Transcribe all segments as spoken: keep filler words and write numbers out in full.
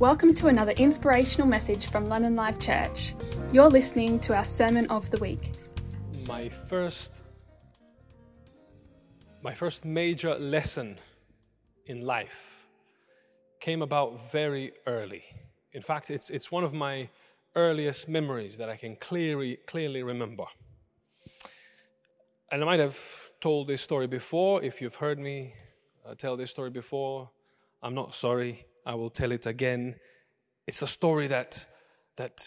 Welcome to another inspirational message from London Live Church. You're listening to our Sermon of the Week. My first, my first major lesson in life came about very early. In fact, it's it's one of my earliest memories that I can clearly clearly remember. And I might have told this story before. If you've heard me uh, tell this story before, I'm not sorry. I will tell it again. It's the story that that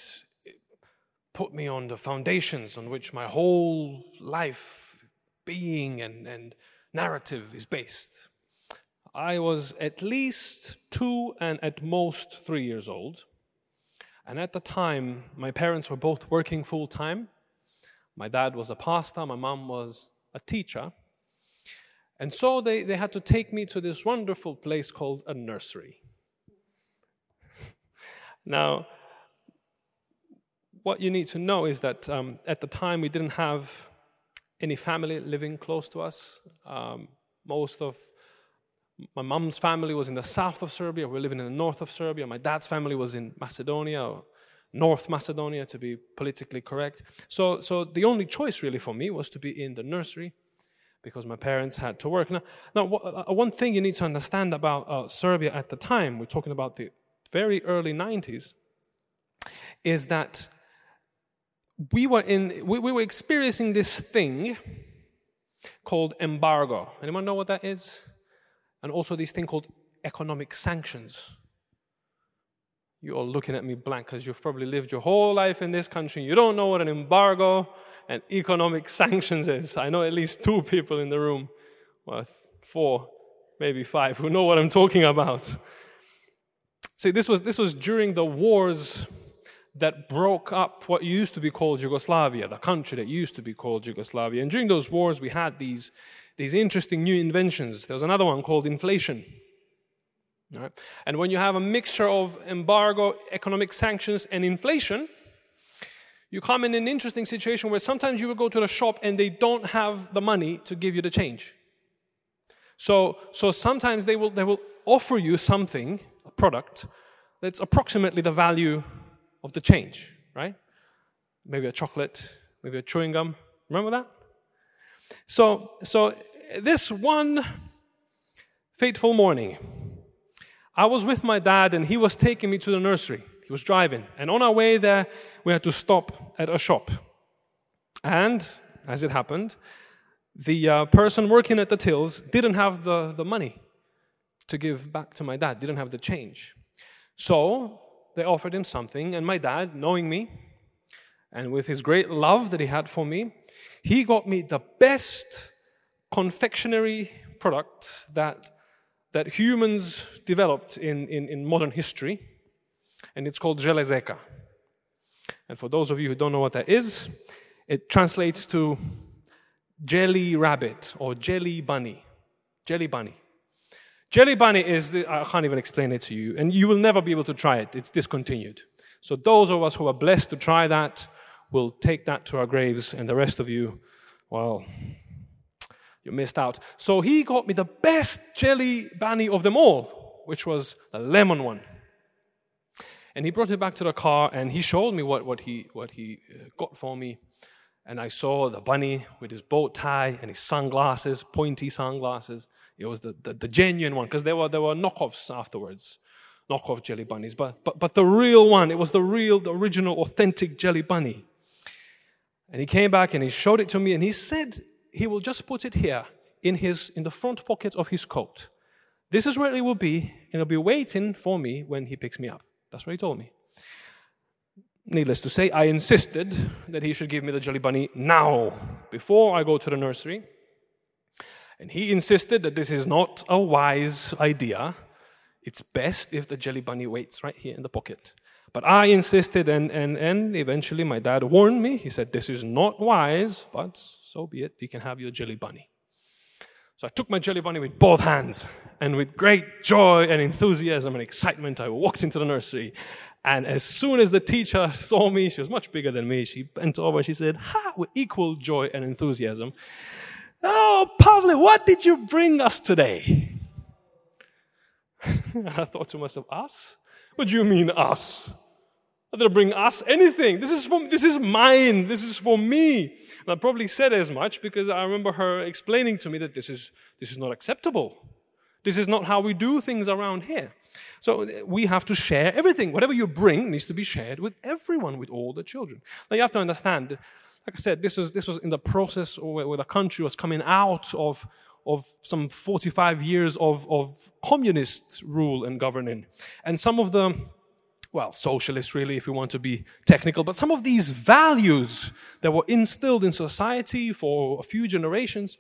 put me on the foundations on which my whole life, being, and, and narrative is based. I was at least two and at most three years old. And at the time, my parents were both working full-time. My dad was a pastor. My mom was a teacher. And so they, they had to take me to this wonderful place called a nursery. Now, what you need to know is that um, at the time we didn't have any family living close to us. Um, most of my mom's family was in the south of Serbia. We were living in the north of Serbia. My dad's family was in Macedonia, or North Macedonia to be politically correct. So, so the only choice really for me was to be in the nursery because my parents had to work. Now, now one thing you need to understand about uh, Serbia at the time, we're talking about the very early nineties, is that we were in we, we were experiencing this thing called embargo. Anyone know what that is? And also this thing called economic sanctions. You all looking at me blank because you've probably lived your whole life in this country. You don't know what an embargo and economic sanctions is. I know at least two people in the room, well, four, maybe five, who know what I'm talking about. See, this was this was during the wars that broke up what used to be called Yugoslavia, the country that used to be called Yugoslavia. And during those wars, we had these, these interesting new inventions. There was another one called inflation. All right? And when you have a mixture of embargo, economic sanctions, and inflation, you come in an interesting situation where sometimes you will go to the shop and they don't have the money to give you the change. So, so sometimes they will they will offer you something, a product, that's approximately the value of the change, right? Maybe a chocolate, maybe a chewing gum. Remember that? So, so this one fateful morning, I was with my dad and he was taking me to the nursery. He was driving. And on our way there, we had to stop at a shop. And as it happened, the uh, person working at the tills didn't have the, the money to give back to my dad, didn't have the change. So they offered him something, and my dad, knowing me, and with his great love that he had for me, he got me the best confectionery product that that humans developed in, in, in modern history, and it's called geležeka. And for those of you who don't know what that is, it translates to jelly rabbit or jelly bunny, jelly bunny. Jelly bunny is, the, I can't even explain it to you, and you will never be able to try it. It's discontinued. So those of us who are blessed to try that will take that to our graves, and the rest of you, well, you missed out. So he got me the best jelly bunny of them all, which was the lemon one. And he brought it back to the car, and he showed me what, what he what he got for me. And I saw the bunny with his bow tie and his sunglasses, pointy sunglasses. It was the, the, the genuine one, because there were there were knockoffs afterwards, knockoff jelly bunnies. But but but the real one, it was the real, the original, authentic jelly bunny. And he came back and he showed it to me, and he said he will just put it here in his in the front pocket of his coat. This is where it will be, and it'll be waiting for me when he picks me up. That's what he told me. Needless to say, I insisted that he should give me the jelly bunny now, before I go to the nursery. And he insisted that this is not a wise idea. It's best if the jelly bunny waits right here in the pocket. But I insisted, and and and eventually my dad warned me. He said, this is not wise, but so be it. You can have your jelly bunny. So I took my jelly bunny with both hands, and with great joy and enthusiasm and excitement, I walked into the nursery. And as soon as the teacher saw me, she was much bigger than me, she bent over and she said, ha, with equal joy and enthusiasm, oh, Pavle, what did you bring us today? And I thought to myself, us? What do you mean us? That'll bring us anything. This is for, this is mine. This is for me. And I probably said as much because I remember her explaining to me that this is this is not acceptable. This is not how we do things around here. So we have to share everything. Whatever you bring needs to be shared with everyone, with all the children. Now you have to understand, like I said, this was this was in the process where, where the country was coming out of of some forty-five years of, of communist rule and governing. And some of the, well, socialists really, if we want to be technical, but some of these values that were instilled in society for a few generations,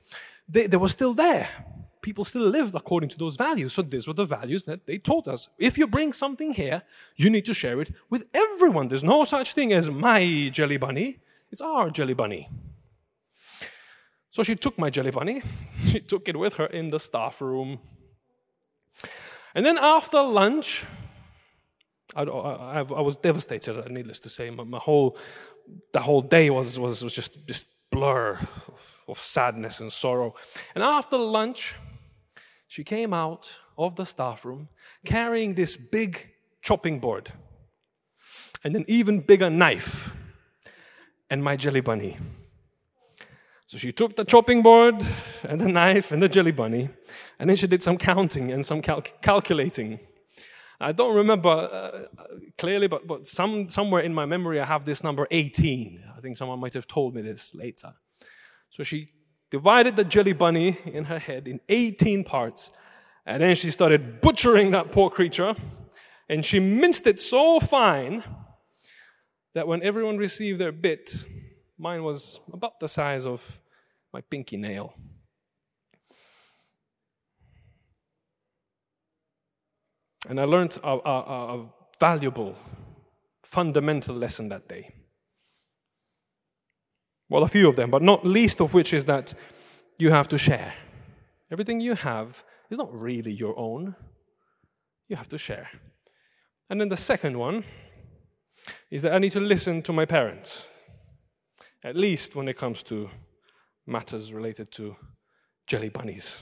they, they were still there. People still lived according to those values. So these were the values that they taught us. If you bring something here, you need to share it with everyone. There's no such thing as my jelly bunny. It's our jelly bunny. So she took my jelly bunny. She took it with her in the staff room. And then after lunch, I, I, I was devastated, needless to say. My, my whole, the whole day was, was, was just this blur of, of sadness and sorrow. And after lunch, she came out of the staff room carrying this big chopping board and an even bigger knife and my jelly bunny. So she took the chopping board and the knife and the jelly bunny, and then she did some counting and some cal- calculating. I don't remember uh, clearly, but, but some somewhere in my memory I have this number eighteen. I think someone might have told me this later. So she divided the jelly bunny in her head in eighteen parts, and then she started butchering that poor creature, and she minced it so fine that when everyone received their bit, mine was about the size of my pinky nail. And I learned a, a, a valuable, fundamental lesson that day. Well, a few of them, but not least of which is that you have to share. Everything you have is not really your own. You have to share. And then the second one is that I need to listen to my parents, at least when it comes to matters related to jelly bunnies.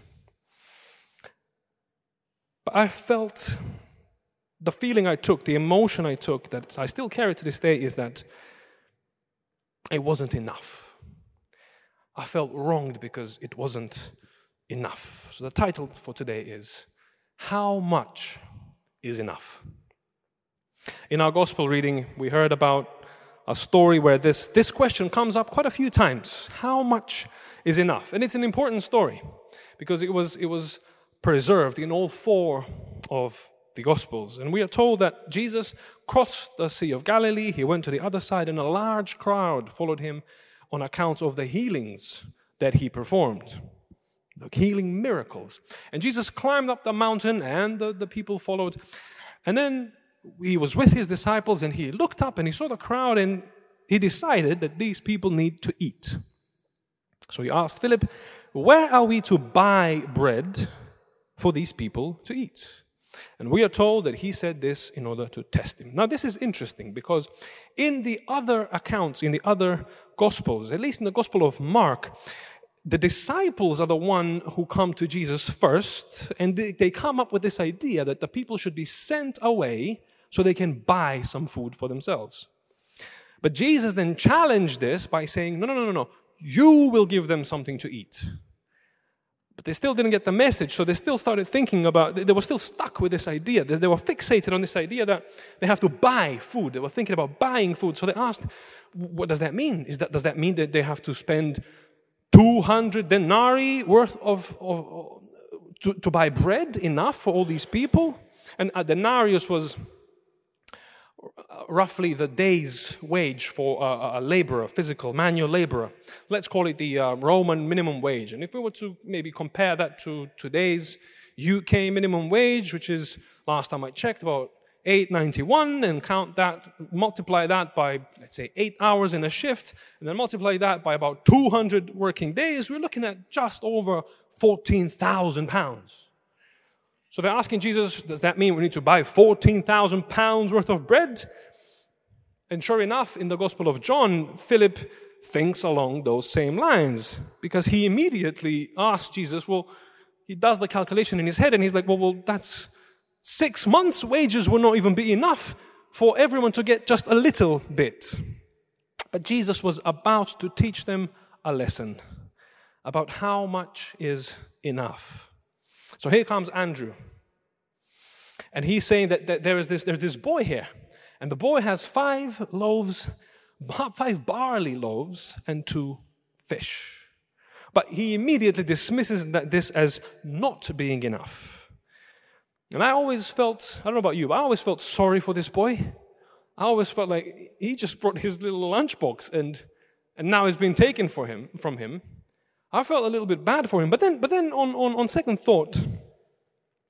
But I felt, the feeling I took, the emotion I took that I still carry to this day is that it wasn't enough. I felt wronged because it wasn't enough. So the title for today is, How Much is Enough? In our gospel reading, we heard about a story where this, this question comes up quite a few times. How much is enough? And it's an important story because it was it was preserved in all four of the Gospels. And we are told that Jesus crossed the Sea of Galilee. He went to the other side, and a large crowd followed him on account of the healings that he performed, the healing miracles. And Jesus climbed up the mountain, and the, the people followed. And then he was with his disciples, and he looked up, and he saw the crowd, and he decided that these people need to eat. So he asked Philip, where are we to buy bread for these people to eat? And we are told that he said this in order to test him. Now, this is interesting because in the other accounts, in the other Gospels, at least in the Gospel of Mark, the disciples are the one who come to Jesus first, and they, they come up with this idea that the people should be sent away so they can buy some food for themselves. But Jesus then challenged this by saying, no, no, no, no, no, you will give them something to eat. But they still didn't get the message, so they still started thinking about, they were still stuck with this idea. They were fixated on this idea that they have to buy food. They were thinking about buying food. So they asked, what does that mean? Is that, does that mean that they have to spend two hundred denarii worth of, of to, to buy bread enough for all these people? And a denarius was roughly the day's wage for a, a laborer, physical, manual laborer. Let's call it the uh, Roman minimum wage. And if we were to maybe compare that to today's U K minimum wage, which is, last time I checked, about eight ninety-one, and count that, multiply that by, let's say, eight hours in a shift, and then multiply that by about two hundred working days, we're looking at just over fourteen thousand pounds. So they're asking Jesus, does that mean we need to buy fourteen thousand pounds worth of bread? And sure enough, in the Gospel of John, Philip thinks along those same lines, because he immediately asks Jesus, well, he does the calculation in his head, and he's like, well, well, that's Six months' wages would not even be enough for everyone to get just a little bit. But Jesus was about to teach them a lesson about how much is enough. So here comes Andrew. And he's saying that, that there is this, there's this boy here. And the boy has five loaves, five barley loaves and two fish. But he immediately dismisses that this as not being enough. And I always felt, I don't know about you, but I always felt sorry for this boy. I always felt like he just brought his little lunchbox and and now it's been taken for him, from him. I felt a little bit bad for him. But then, but then on, on, on second thought,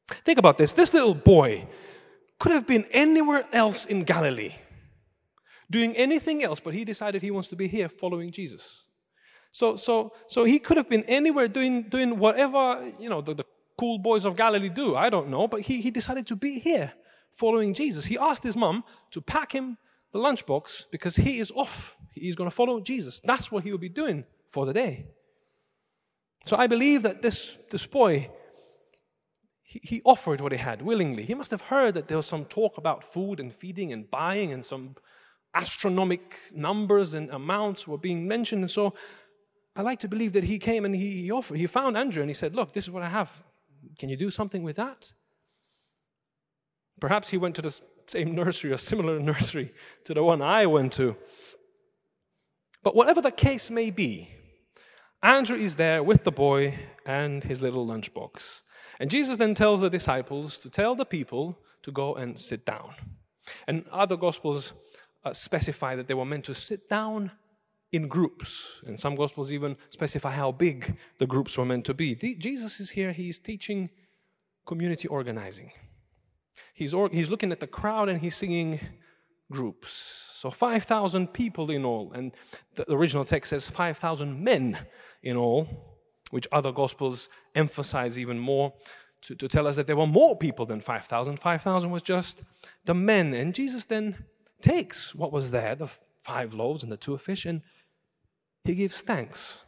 think about this. This little boy could have been anywhere else in Galilee, doing anything else, but he decided he wants to be here following Jesus. So so, so he could have been anywhere doing doing whatever, you know, the, the cool boys of Galilee do. I don't know, but he, he decided to be here following Jesus. He asked his mom to pack him the lunchbox because he is off. He's going to follow Jesus. That's what he will be doing for the day. So I believe that this, this boy, he, he offered what he had willingly. He must have heard that there was some talk about food and feeding and buying and some astronomical numbers and amounts were being mentioned. And so I like to believe that he came and he, he offered. He found Andrew and he said, look, this is what I have. Can you do something with that? Perhaps he went to the same nursery, a similar nursery to the one I went to. But whatever the case may be, Andrew is there with the boy and his little lunchbox. And Jesus then tells the disciples to tell the people to go and sit down. And other Gospels uh, specify that they were meant to sit down in groups. And some Gospels even specify how big the groups were meant to be. The, Jesus is here. He's teaching community organizing. He's, or, he's looking at the crowd and he's singing groups. So five thousand people in all, and the original text says five thousand men in all, which other Gospels emphasize even more to, to tell us that there were more people than five thousand. five thousand was just the men. And Jesus then takes what was there, the five loaves and the two fish, and he gives thanks.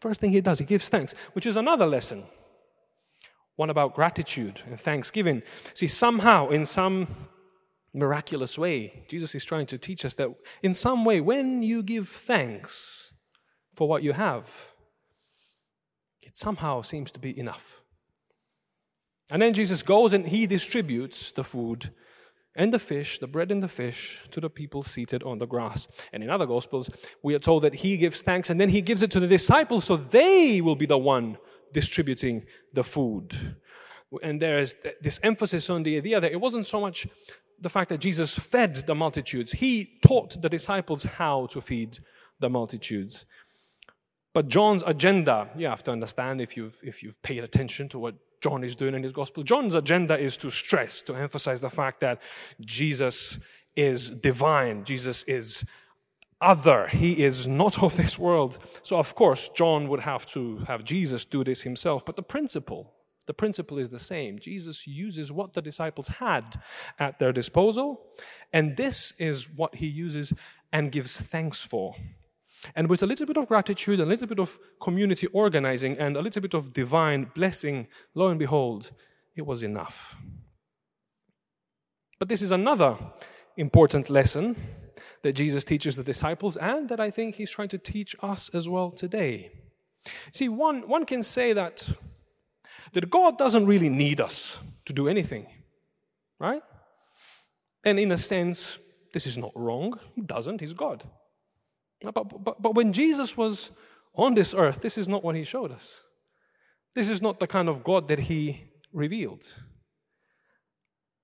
First thing he does, he gives thanks, which is another lesson, one about gratitude and thanksgiving. See, somehow in some miraculous way, Jesus is trying to teach us that in some way, when you give thanks for what you have, it somehow seems to be enough. And then Jesus goes and he distributes the food and the fish, the bread and the fish, to the people seated on the grass. And in other Gospels, we are told that he gives thanks and then he gives it to the disciples so they will be the one distributing the food. And there is this emphasis on the idea that it wasn't so much the fact that Jesus fed the multitudes. He taught the disciples how to feed the multitudes. But John's agenda, you have to understand if you've, if you've paid attention to what John is doing in his gospel, John's agenda is to stress, to emphasize the fact that Jesus is divine. Jesus is other. He is not of this world. So of course, John would have to have Jesus do this himself. But the principle The principle is the same. Jesus uses what the disciples had at their disposal, and this is what he uses and gives thanks for. And with a little bit of gratitude, a little bit of community organizing, and a little bit of divine blessing, lo and behold, it was enough. But this is another important lesson that Jesus teaches the disciples, and that I think he's trying to teach us as well today. See, one, one can say that that God doesn't really need us to do anything, right? And in a sense, this is not wrong. He doesn't. He's God. But, but, but when Jesus was on this earth, this is not what he showed us. This is not the kind of God that he revealed.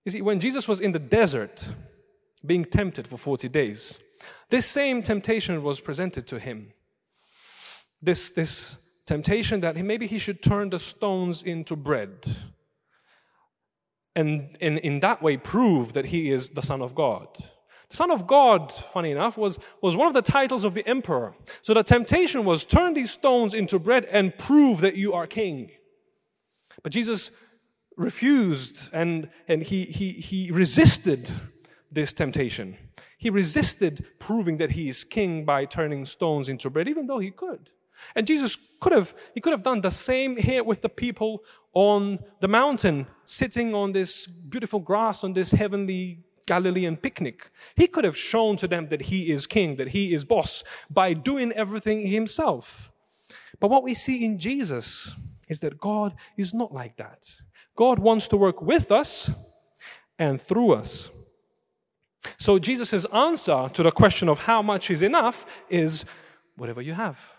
You see, when Jesus was in the desert, being tempted for forty days, this same temptation was presented to him. This, this, Temptation that maybe he should turn the stones into bread and, and in that way prove that he is the Son of God. The Son of God, funny enough, was, was one of the titles of the emperor. So the temptation was turn these stones into bread and prove that you are king. But Jesus refused and, and he, he, he resisted this temptation. He resisted proving that he is king by turning stones into bread, even though he could. And Jesus could have, he could have done the same here with the people on the mountain, sitting on this beautiful grass on this heavenly Galilean picnic. He could have shown to them that he is king, that he is boss, by doing everything himself. But what we see in Jesus is that God is not like that. God wants to work with us and through us. So Jesus' answer to the question of how much is enough is whatever you have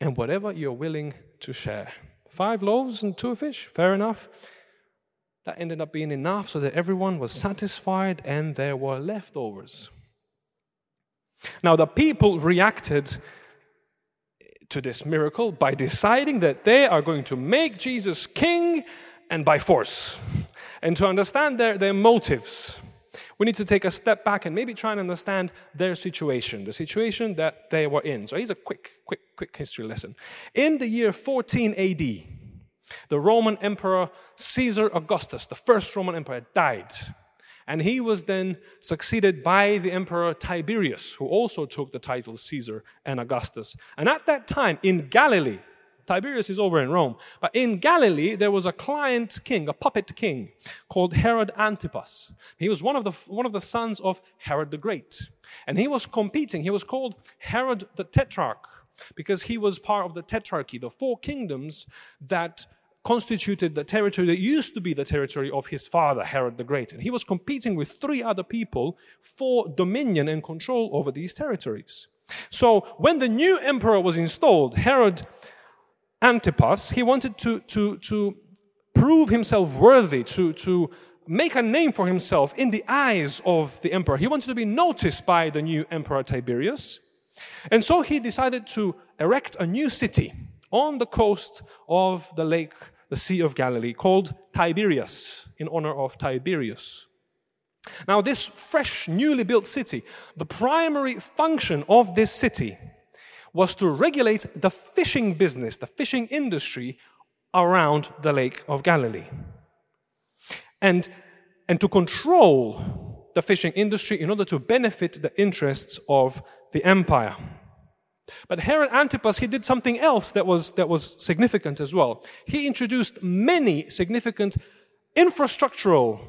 and whatever you're willing to share. Five loaves and two fish, fair enough. That ended up being enough so that everyone was satisfied and there were leftovers. Now the people reacted to this miracle by deciding that they are going to make Jesus king and by force. And to understand their, their motives, we need to take a step back and maybe try and understand their situation, the situation that they were in. So here's a quick, quick, quick history lesson. In the year fourteen A D, the Roman Emperor Caesar Augustus, the first Roman Emperor, died. And he was then succeeded by the Emperor Tiberius, who also took the title Caesar and Augustus. And at that time, in Galilee, Tiberius is over in Rome, but in Galilee, there was a client king, a puppet king, called Herod Antipas. He was one of the, one of the sons of Herod the Great. And he was competing. He was called Herod the Tetrarch, because he was part of the Tetrarchy, the four kingdoms that constituted the territory that used to be the territory of his father, Herod the Great. And he was competing with three other people for dominion and control over these territories. So when the new emperor was installed, Herod Antipas, he wanted to, to, to prove himself worthy, to, to make a name for himself in the eyes of the emperor. He wanted to be noticed by the new emperor Tiberius. And so he decided to erect a new city on the coast of the lake, the Sea of Galilee, called Tiberias, in honor of Tiberius. Now, this fresh, newly built city, the primary function of this city was to regulate the fishing business, the fishing industry around the Lake of Galilee. And, and to control the fishing industry in order to benefit the interests of the empire. But Herod Antipas, he did something else that was, that was significant as well. He introduced many significant infrastructural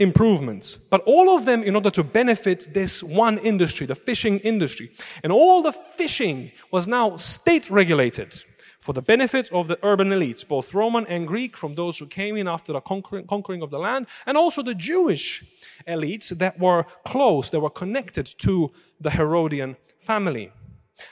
improvements, but all of them in order to benefit this one industry, the fishing industry. And all the fishing was now state-regulated for the benefit of the urban elites, both Roman and Greek, from those who came in after the conquering of the land, and also the Jewish elites that were close, that were connected to the Herodian family.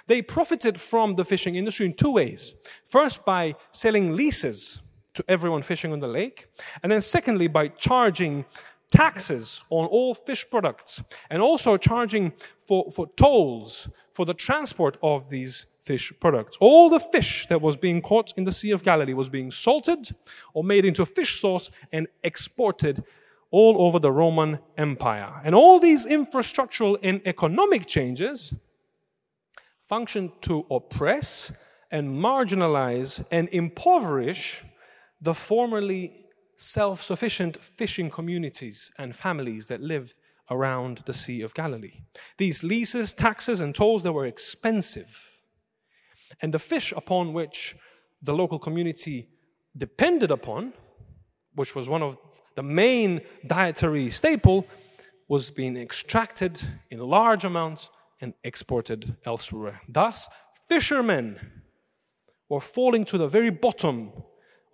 They profited from the fishing industry in two ways. First, by selling leases to everyone fishing on the lake. And then secondly, by charging taxes on all fish products and also charging for, for tolls for the transport of these fish products. All the fish that was being caught in the Sea of Galilee was being salted or made into fish sauce and exported all over the Roman Empire. And all these infrastructural and economic changes functioned to oppress and marginalize and impoverish the formerly self-sufficient fishing communities and families that lived around the Sea of Galilee. These leases, taxes, and tolls, they were expensive. And the fish upon which the local community depended upon, which was one of the main dietary staple, was being extracted in large amounts and exported elsewhere. Thus, fishermen were falling to the very bottom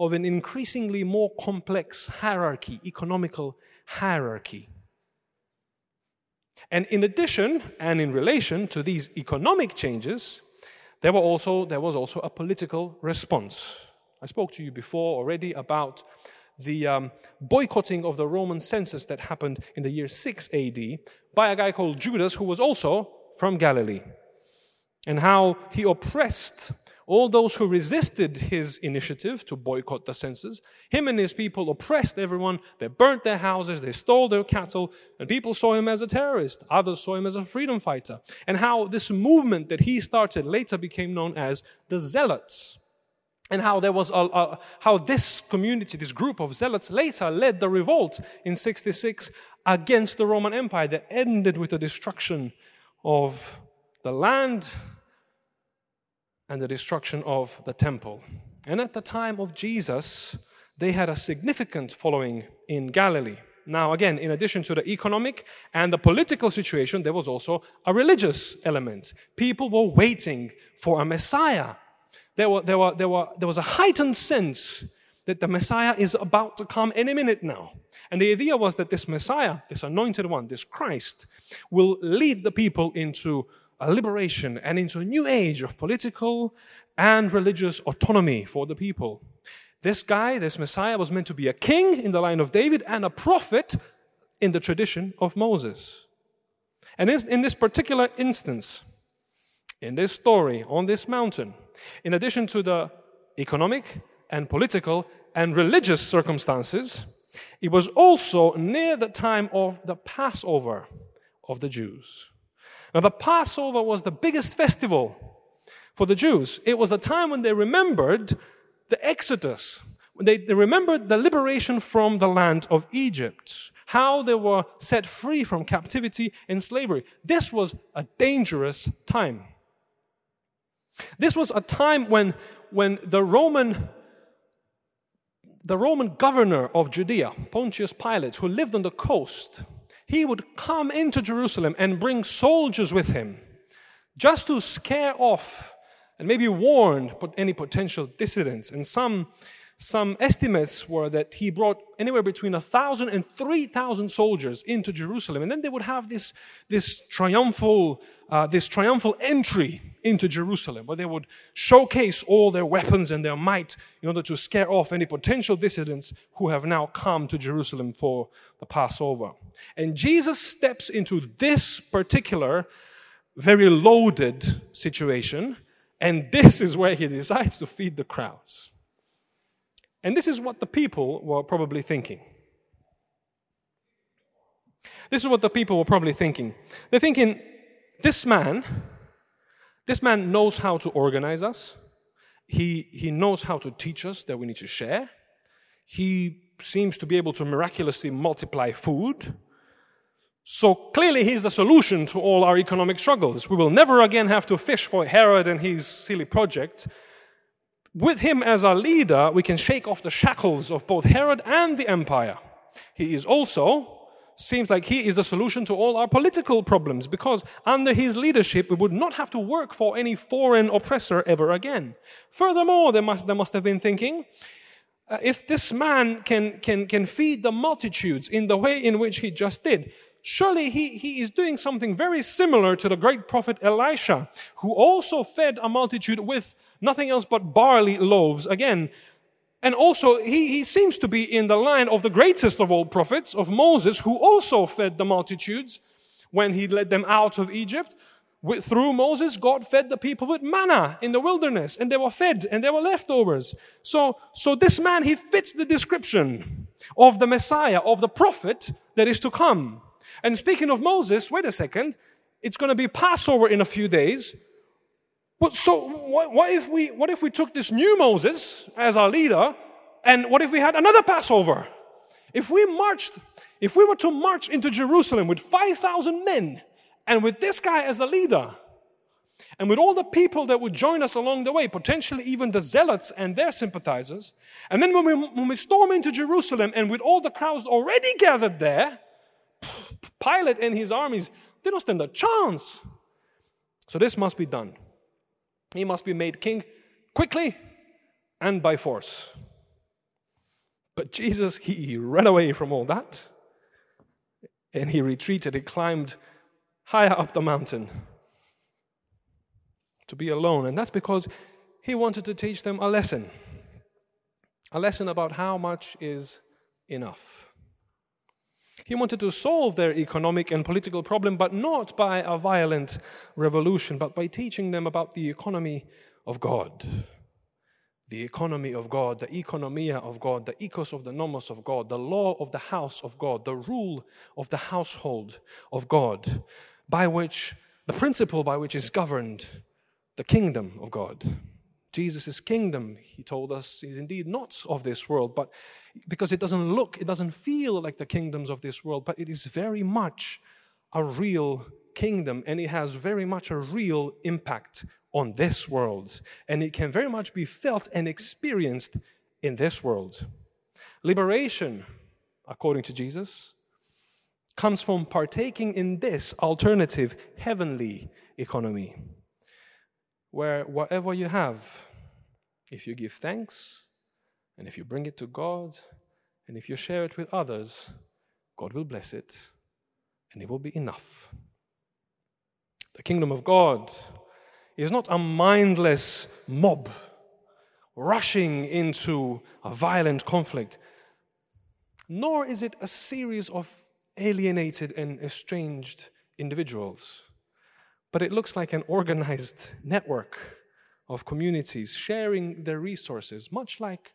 of an increasingly more complex hierarchy, economical hierarchy. And in addition, and in relation to these economic changes, there were also there was also a political response. I spoke to you before already about the um, boycotting of the Roman census that happened in the year six A D by a guy called Judas, who was also from Galilee, and how he oppressed all those who resisted his initiative to boycott the census. Him and his people oppressed everyone. They burnt their houses, they stole their cattle, and people saw him as a terrorist. Others saw him as a freedom fighter. And how this movement that he started later became known as the Zealots. And how there was a, a, how this community, this group of Zealots later led the revolt in sixty-six against the Roman Empire that ended with the destruction of the land and the destruction of the temple. And at the time of Jesus, they had a significant following in Galilee. Now, again, in addition to the economic and the political situation, there was also a religious element. People were waiting for a Messiah. There were, there were, there were, there was a heightened sense that the Messiah is about to come any minute now. And the idea was that this Messiah, this anointed one, this Christ, will lead the people into a liberation and into a new age of political and religious autonomy for the people. This guy, this Messiah, was meant to be a king in the line of David and a prophet in the tradition of Moses. And in this particular instance, in this story, on this mountain, in addition to the economic and political and religious circumstances, it was also near the time of the Passover of the Jews. Now, the Passover was the biggest festival for the Jews. It was the time when they remembered the Exodus, they, they remembered the liberation from the land of Egypt, how they were set free from captivity and slavery. This was a dangerous time. This was a time when, when the Roman, the Roman governor of Judea, Pontius Pilate, who lived on the coast, he would come into Jerusalem and bring soldiers with him just to scare off and maybe warned any potential dissidents. And some, some estimates were that he brought anywhere between one thousand and three thousand soldiers into Jerusalem. And then they would have this, this, triumphal, uh, this triumphal entry into Jerusalem, where they would showcase all their weapons and their might in order to scare off any potential dissidents who have now come to Jerusalem for the Passover. And Jesus steps into this particular, very loaded situation. And this is where he decides to feed the crowds. And this is what the people were probably thinking. This is what the people were probably thinking. They're thinking, this man, this man knows how to organize us. He, he knows how to teach us that we need to share. He seems to be able to miraculously multiply food. So clearly he's the solution to all our economic struggles. We will never again have to fish for Herod and his silly project. With him as our leader, we can shake off the shackles of both Herod and the empire. He is also, seems like he is the solution to all our political problems, because under his leadership, we would not have to work for any foreign oppressor ever again. Furthermore, they must, they must have been thinking, uh, if this man can, can, can feed the multitudes in the way in which he just did, surely he, he is doing something very similar to the great prophet Elisha, who also fed a multitude with nothing else but barley loaves again. And also he, he seems to be in the line of the greatest of all prophets, of Moses, who also fed the multitudes when he led them out of Egypt. With, through Moses, God fed the people with manna in the wilderness, and they were fed and there were leftovers. So, so this man, he fits the description of the Messiah, of the prophet that is to come. And speaking of Moses, wait a second, it's going to be Passover in a few days. But so what, what if we what if we took this new Moses as our leader, and what if we had another Passover? If we marched, if we were to march into Jerusalem with five thousand men, and with this guy as the leader, and with all the people that would join us along the way, potentially even the Zealots and their sympathizers, and then when we, when we storm into Jerusalem, and with all the crowds already gathered there, Pilate and his armies, they don't stand a chance. So this must be done. He must be made king quickly and by force. But Jesus, he ran away from all that. And he retreated. He climbed higher up the mountain to be alone. And that's because he wanted to teach them a lesson. A lesson about how much is enough. He wanted to solve their economic and political problem, but not by a violent revolution, but by teaching them about the economy of God. The economy of God, the economia of God, the ecos of the nomos of God, the law of the house of God, the rule of the household of God, by which, the principle by which is governed the kingdom of God. Jesus' kingdom, he told us, is indeed not of this world, but because it doesn't look, it doesn't feel like the kingdoms of this world, but it is very much a real kingdom, and it has very much a real impact on this world, and it can very much be felt and experienced in this world. Liberation, according to Jesus, comes from partaking in this alternative heavenly economy, where whatever you have, if you give thanks, and if you bring it to God, and if you share it with others, God will bless it, and it will be enough. The kingdom of God is not a mindless mob rushing into a violent conflict, nor is it a series of alienated and estranged individuals, but it looks like an organized network of communities sharing their resources, much like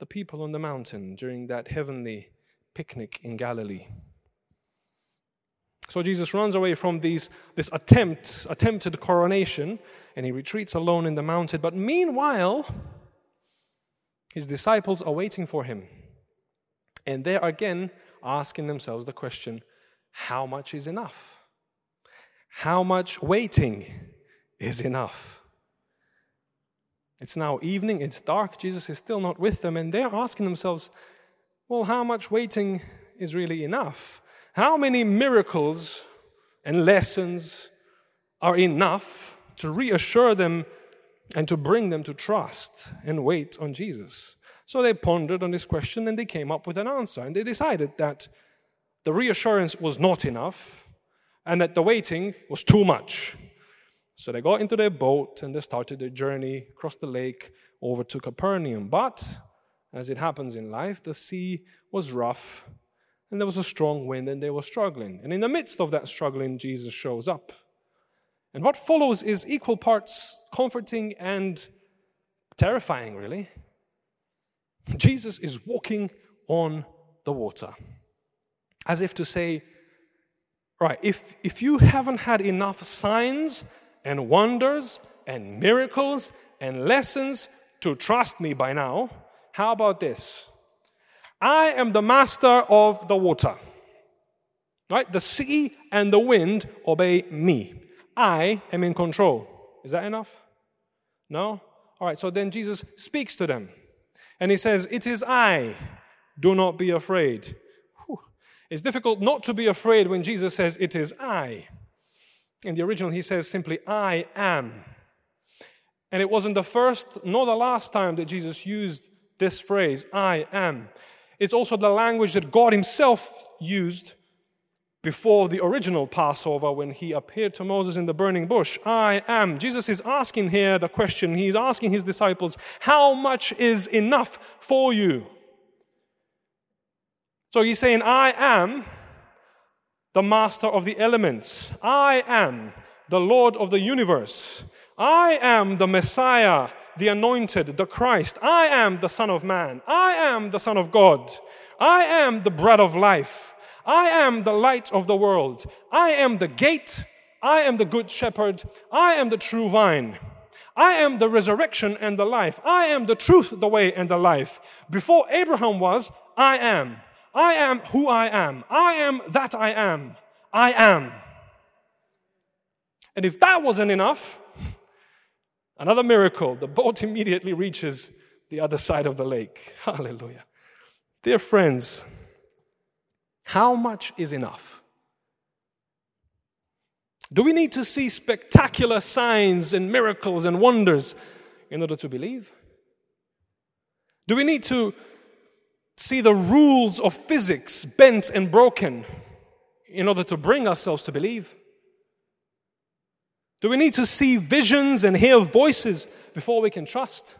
the people on the mountain during that heavenly picnic in Galilee. So Jesus runs away from these, this attempt, attempted coronation, and he retreats alone in the mountain. But meanwhile, his disciples are waiting for him. And they're again asking themselves the question, how much is enough? How much waiting is enough? It's now evening, it's dark, Jesus is still not with them, and they're asking themselves, well, how much waiting is really enough? How many miracles and lessons are enough to reassure them and to bring them to trust and wait on Jesus? So they pondered on this question and they came up with an answer. And they decided that the reassurance was not enough and that the waiting was too much. So they got into their boat and they started their journey across the lake over to Capernaum. But as it happens in life, the sea was rough. And there was a strong wind and they were struggling. And in the midst of that struggling, Jesus shows up. And what follows is equal parts comforting and terrifying, really. Jesus is walking on the water. As if to say, right, if, if you haven't had enough signs and wonders and miracles and lessons to trust me by now, how about this? I am the master of the water, right? The sea and the wind obey me. I am in control. Is that enough? No? All right, so then Jesus speaks to them. And he says, it is I. Do not be afraid. Whew. It's difficult not to be afraid when Jesus says, it is I. In the original, he says simply, I am. And it wasn't the first nor the last time that Jesus used this phrase, I am. It's also the language that God himself used before the original Passover when he appeared to Moses in the burning bush. I am. Jesus is asking here the question. He's asking his disciples, how much is enough for you? So he's saying, I am the master of the elements. I am the Lord of the universe. I am the Messiah, the anointed, the Christ. I am the Son of Man. I am the Son of God. I am the bread of life. I am the light of the world. I am the gate. I am the good shepherd. I am the true vine. I am the resurrection and the life. I am the truth, the way, and the life. Before Abraham was, I am. I am who I am. I am that I am. I am. And if that wasn't enough, another miracle. The boat immediately reaches the other side of the lake. Hallelujah. Dear friends, how much is enough? Do we need to see spectacular signs and miracles and wonders in order to believe? Do we need to see the rules of physics bent and broken in order to bring ourselves to believe? Do we need to see visions and hear voices before we can trust?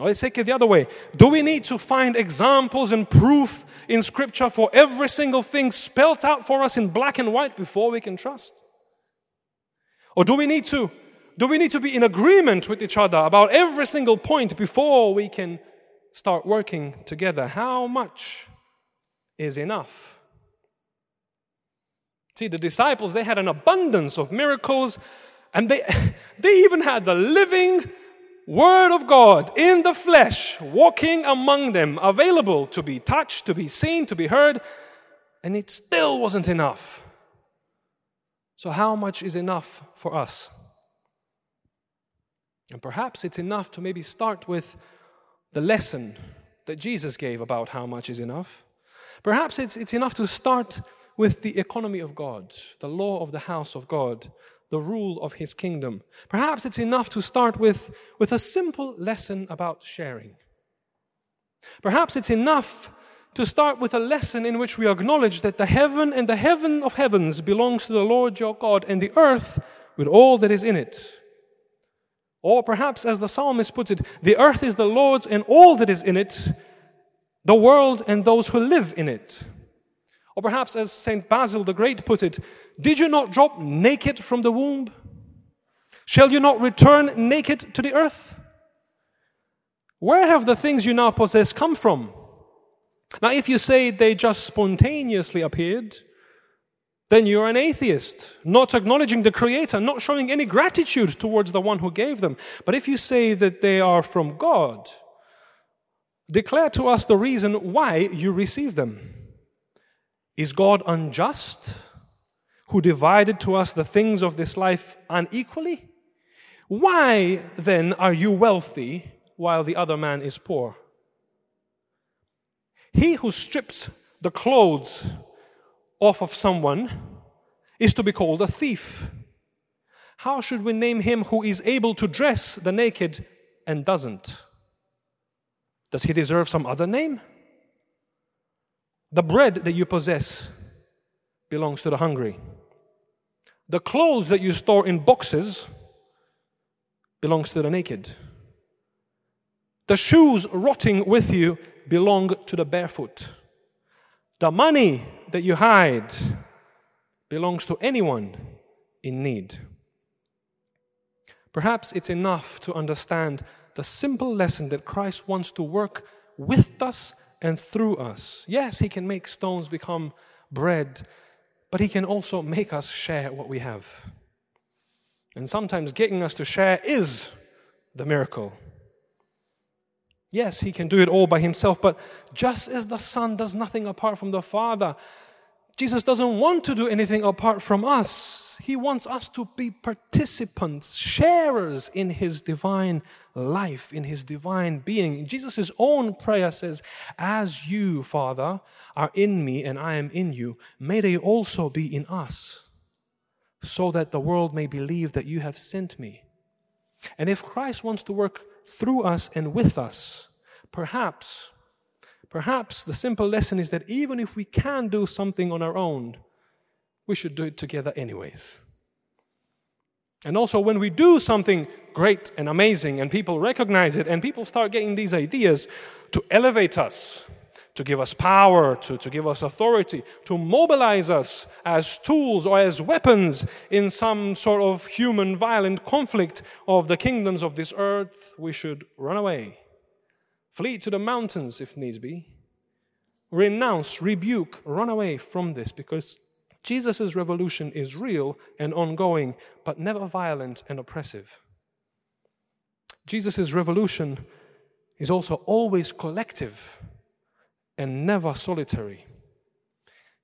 Or let's take it the other way. Do we need to find examples and proof in Scripture for every single thing spelt out for us in black and white before we can trust? Or do we need to, do we need to be in agreement with each other about every single point before we can start working together? How much is enough? See, the disciples, they had an abundance of miracles, and they they even had the living Word of God in the flesh walking among them, available to be touched, to be seen, to be heard, and it still wasn't enough. So how much is enough for us? And perhaps it's enough to maybe start with the lesson that Jesus gave about how much is enough. Perhaps it's, it's enough to start with the economy of God, the law of the house of God, the rule of his kingdom. Perhaps it's enough to start with, with a simple lesson about sharing. Perhaps it's enough to start with a lesson in which we acknowledge that the heaven and the heaven of heavens belongs to the Lord your God, and the earth with all that is in it. Or perhaps, as the psalmist puts it, the earth is the Lord's and all that is in it, the world and those who live in it. Or perhaps, as Saint Basil the Great put it, did you not drop naked from the womb? Shall you not return naked to the earth? Where have the things you now possess come from? Now, if you say they just spontaneously appeared, then you're an atheist, not acknowledging the Creator, not showing any gratitude towards the one who gave them. But if you say that they are from God, declare to us the reason why you receive them. Is God unjust, who divided to us the things of this life unequally? Why, then, are you wealthy while the other man is poor? He who strips the clothes off of someone is to be called a thief. How should we name him who is able to dress the naked and doesn't? Does he deserve some other name? The bread that you possess belongs to the hungry. The clothes that you store in boxes belongs to the naked. The shoes rotting with you belong to the barefoot. The money that you hide belongs to anyone in need. Perhaps it's enough to understand the simple lesson that Christ wants to work with us and through us. Yes, he can make stones become bread, but he can also make us share what we have. And sometimes getting us to share is the miracle. Yes, he can do it all by himself, but just as the Son does nothing apart from the Father, Jesus doesn't want to do anything apart from us. He wants us to be participants, sharers in his divine life, in his divine being. Jesus' own prayer says, "As you, Father, are in me and I am in you, may they also be in us, so that the world may believe that you have sent me." And if Christ wants to work through us and with us, perhaps, perhaps the simple lesson is that even if we can do something on our own, we should do it together anyways. And also, when we do something great and amazing and people recognize it and people start getting these ideas to elevate us, to give us power, to, to give us authority, to mobilize us as tools or as weapons in some sort of human violent conflict of the kingdoms of this earth, we should run away, flee to the mountains if needs be, renounce, rebuke, run away from this, because Jesus' revolution is real and ongoing, but never violent and oppressive. Jesus' revolution is also always collective and never solitary.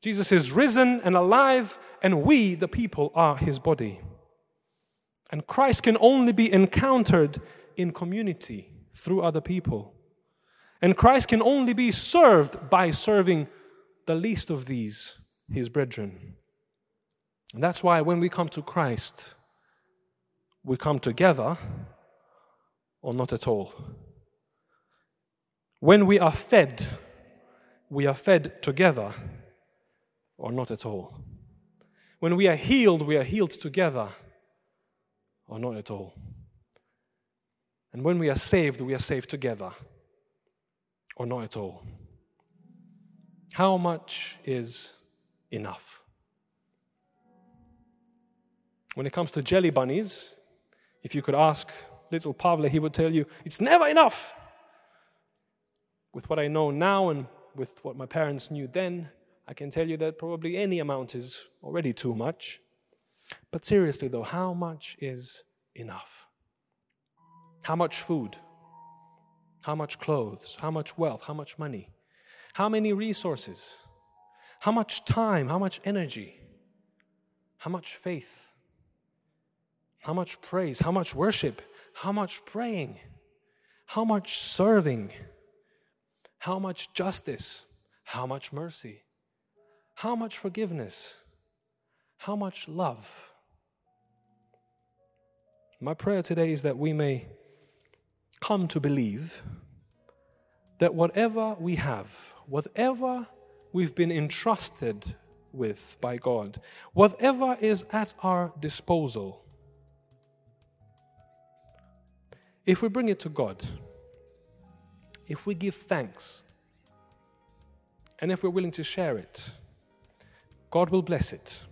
Jesus is risen and alive, and we, the people, are his body. And Christ can only be encountered in community through other people. And Christ can only be served by serving the least of these, his brethren. And that's why when we come to Christ, we come together or not at all. When we are fed, we are fed together or not at all. When we are healed, we are healed together or not at all. And when we are saved, we are saved together or not at all. How much is enough? When it comes to jelly bunnies, if you could ask little Pavle, he would tell you, it's never enough. With what I know now and with what my parents knew then, I can tell you that probably any amount is already too much. But seriously though, how much is enough? How much food? How much clothes? How much wealth? How much money? How many resources? How much time? How much energy? How much faith? How much praise? How much worship? How much praying? How much serving? How much justice? How much mercy? How much forgiveness? How much love? My prayer today is that we may come to believe that whatever we have, whatever we've been entrusted with by God, whatever is at our disposal, if we bring it to God, if we give thanks, and if we're willing to share it, God will bless it,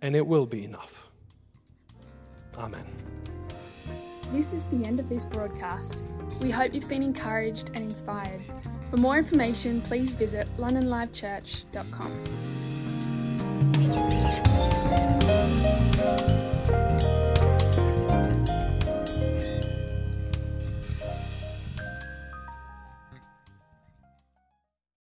and it will be enough. Amen. This is the end of this broadcast. We hope you've been encouraged and inspired. For more information, please visit london live church dot com.